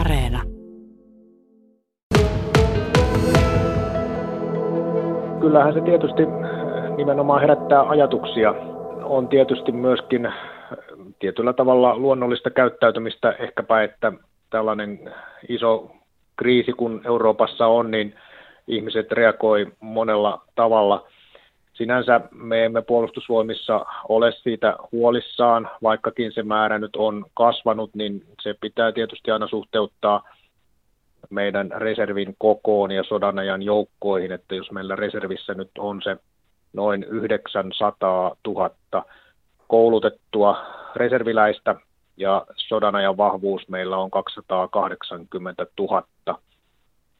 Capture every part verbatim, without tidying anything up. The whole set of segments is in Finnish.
Areena. Kyllähän se tietysti nimenomaan herättää ajatuksia. On tietysti myöskin tietyllä tavalla luonnollista käyttäytymistä ehkäpä, että tällainen iso kriisi kun Euroopassa on, niin ihmiset reagoi monella tavalla. Sinänsä me emme puolustusvoimissa ole siitä huolissaan, vaikkakin se määrä nyt on kasvanut, niin se pitää tietysti aina suhteuttaa meidän reservin kokoon ja sodanajan joukkoihin, että jos meillä reservissä nyt on se noin yhdeksänsataatuhatta koulutettua reserviläistä ja sodanajan vahvuus meillä on kaksisataakahdeksankymmentätuhatta,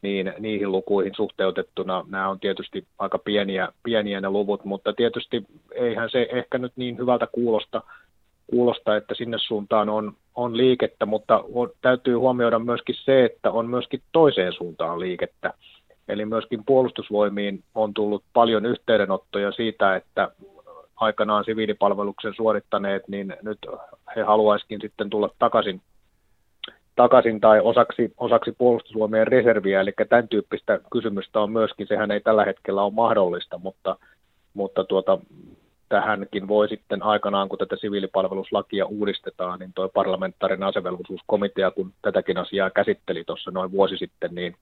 niin niihin lukuihin suhteutettuna nämä on tietysti aika pieniä, pieniä ne luvut, mutta tietysti eihän se ehkä nyt niin hyvältä kuulosta, kuulosta että sinne suuntaan on, on liikettä, mutta on, täytyy huomioida myöskin se, että on myöskin toiseen suuntaan liikettä. Eli myöskin puolustusvoimiin on tullut paljon yhteydenottoja siitä, että aikanaan siviilipalveluksen suorittaneet, niin nyt he haluaisikin sitten tulla takaisin takaisin tai osaksi, osaksi puolustusvoimien reserviä, eli tämän tyyppistä kysymystä on myöskin, sehän ei tällä hetkellä ole mahdollista, mutta, mutta tuota, tähänkin voi sitten aikanaan, kun tätä siviilipalveluslakia uudistetaan, niin tuo parlamentaarinen asevelvollisuuskomitea, kun tätäkin asiaa käsitteli tuossa noin vuosi sitten, niin,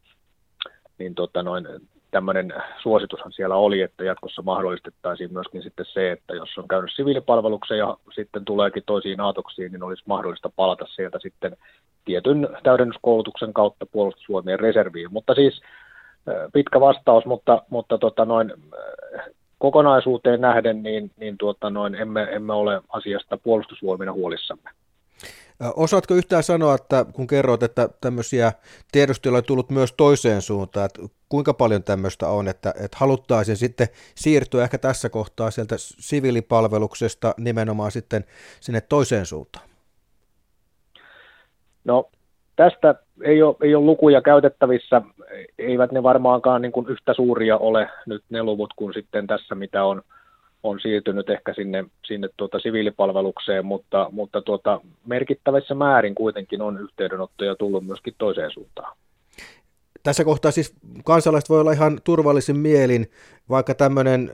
niin tota noin, tämmöinen suositushan siellä oli, että jatkossa mahdollistettaisiin myöskin sitten se, että jos on käynyt siviilipalveluksen ja sitten tuleekin toisiin aatoksiin, niin olisi mahdollista palata sieltä sitten tietyn täydennyskoulutuksen kautta puolustusvoimien reserviin, mutta siis pitkä vastaus, mutta, mutta tota noin, kokonaisuuteen nähden niin, niin tuota noin, emme, emme ole asiasta puolustusvoimina huolissamme. Osaatko yhtään sanoa, että kun kerroit, että tämmöisiä tiedusteluja on tullut myös toiseen suuntaan, että kuinka paljon tämmöistä on, että, että haluttaisiin sitten siirtyä ehkä tässä kohtaa sieltä siviilipalveluksesta nimenomaan sitten sinne toiseen suuntaan? No tästä ei ole, ei ole lukuja käytettävissä, eivät ne varmaankaan niin kuin yhtä suuria ole nyt ne luvut kuin sitten tässä, mitä on, on siirtynyt ehkä sinne, sinne tuota siviilipalvelukseen, mutta, mutta tuota, merkittävissä määrin kuitenkin on yhteydenottoja tullut myöskin toiseen suuntaan. Tässä kohtaa siis kansalaiset voi olla ihan turvallisin mielin, vaikka tämmöinen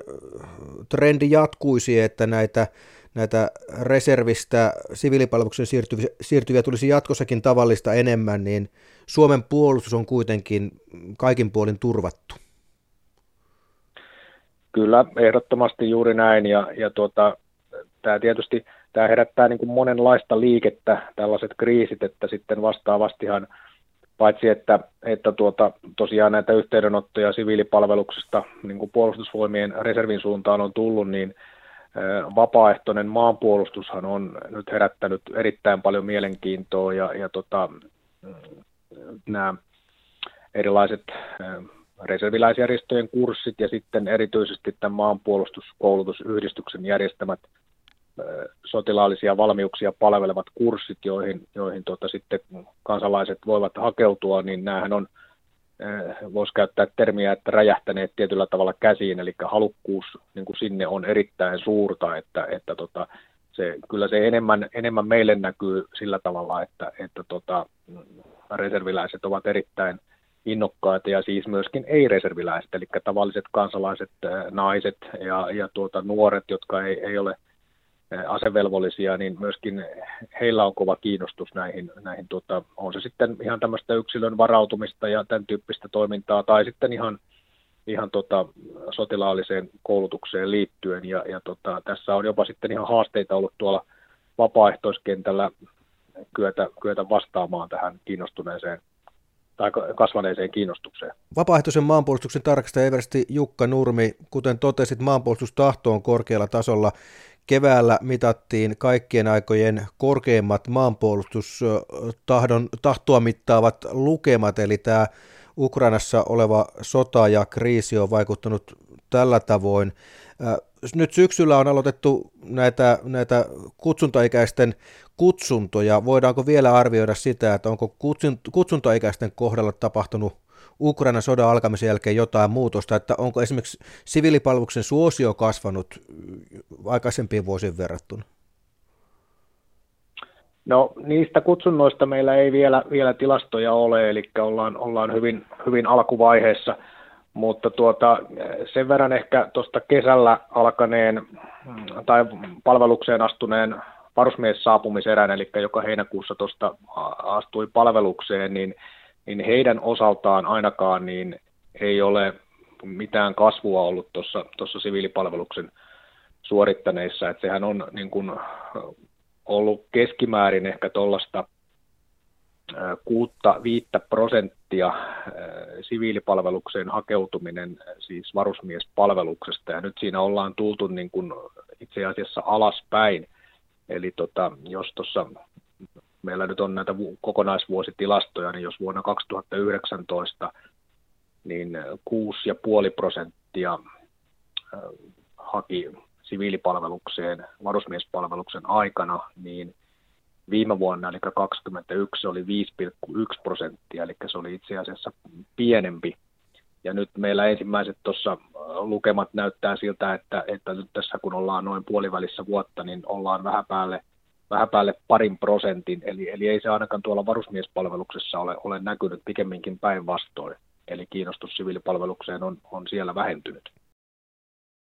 trendi jatkuisi, että näitä, näitä reservistä siviilipalvelukseen siirtyviä, siirtyviä tulisi jatkossakin tavallista enemmän, niin Suomen puolustus on kuitenkin kaikin puolin turvattu. Kyllä, ehdottomasti juuri näin, ja, ja tuota, tämä tietysti tämä herättää niin kuin monenlaista liikettä, tällaiset kriisit, että sitten vastaavastihan paitsi, että, että tuota, tosiaan näitä yhteydenottoja siviilipalveluksesta niin kuin puolustusvoimien reservin suuntaan on tullut, niin vapaaehtoinen maanpuolustushan on nyt herättänyt erittäin paljon mielenkiintoa, ja, ja tota, nämä erilaiset reserviläisjärjestöjen kurssit ja sitten erityisesti tämän maanpuolustuskoulutusyhdistyksen järjestämät sotilaallisia valmiuksia palvelevat kurssit, joihin, joihin tuota sitten kansalaiset voivat hakeutua, niin näähän on, voisi käyttää termiä, että räjähtäneet tietyllä tavalla käsiin, eli halukkuus niin kuin sinne on erittäin suurta, että, että tota, se, kyllä se enemmän, enemmän meille näkyy sillä tavalla, että, että tota, reserviläiset ovat erittäin innokkaita ja siis myöskin ei-reserviläiset, eli tavalliset kansalaiset, naiset ja, ja tuota, nuoret, jotka ei, ei ole asevelvollisia, niin myöskin heillä on kova kiinnostus näihin, näihin tuota, on se sitten ihan tämmöistä yksilön varautumista ja tämän tyyppistä toimintaa, tai sitten ihan, ihan tota, sotilaalliseen koulutukseen liittyen, ja, ja tota, tässä on jopa sitten ihan haasteita ollut tuolla vapaaehtoiskentällä kyetä, kyetä vastaamaan tähän kiinnostuneeseen tai kasvaneeseen kiinnostukseen. Vapaaehtoisen maanpuolustuksen tarkastaja eversti Jukka Nurmi, kuten totesit, maanpuolustustahto on korkealla tasolla. Keväällä mitattiin kaikkien aikojen korkeimmat maanpuolustustahdon tahtoa mittaavat lukemat, eli tämä Ukrainassa oleva sota ja kriisi on vaikuttanut tällä tavoin. Nyt syksyllä on aloitettu näitä, näitä kutsuntaikäisten kutsuntoja. Voidaanko vielä arvioida sitä, että onko kutsuntaikäisten kohdalla tapahtunut Ukrainan sodan alkamisen jälkeen jotain muutosta, että onko esimerkiksi siviilipalveluksen suosio kasvanut aikaisempiin vuosiin verrattuna? No niistä kutsunnoista meillä ei vielä, vielä tilastoja ole, eli ollaan, ollaan hyvin, hyvin alkuvaiheessa, mutta tuota, sen verran ehkä tuosta kesällä alkaneen tai palvelukseen astuneen varusmies saapumiserän, eli joka heinäkuussa tuosta astui palvelukseen, niin, niin heidän osaltaan ainakaan niin ei ole mitään kasvua ollut tuossa, tuossa siviilipalveluksen suorittaneissa, että sehän on niin kuin ollut keskimäärin ehkä tuollaista kuutta, viittä prosenttia siviilipalvelukseen hakeutuminen siis varusmiespalveluksesta, ja nyt siinä ollaan tultu niin kuin itse asiassa alaspäin, eli tota, jos tuossa meillä nyt on näitä kokonaisvuositilastoja, niin jos vuonna kaksituhattayhdeksäntoista niin kuusi ja puoli prosenttia haki siviilipalvelukseen varusmiespalveluksen aikana, niin viime vuonna, eli kaksikymmentäyksi, oli viisi pilkku yksi prosenttia, eli se oli itse asiassa pienempi. Ja nyt meillä ensimmäiset tuossa lukemat näyttää siltä, että, että nyt tässä kun ollaan noin puolivälissä vuotta, niin ollaan vähän päälle, vähän päälle parin prosentin, eli, eli ei se ainakaan tuolla varusmiespalveluksessa ole, ole näkynyt, pikemminkin päinvastoin. Eli kiinnostus siviilipalvelukseen on, on siellä vähentynyt.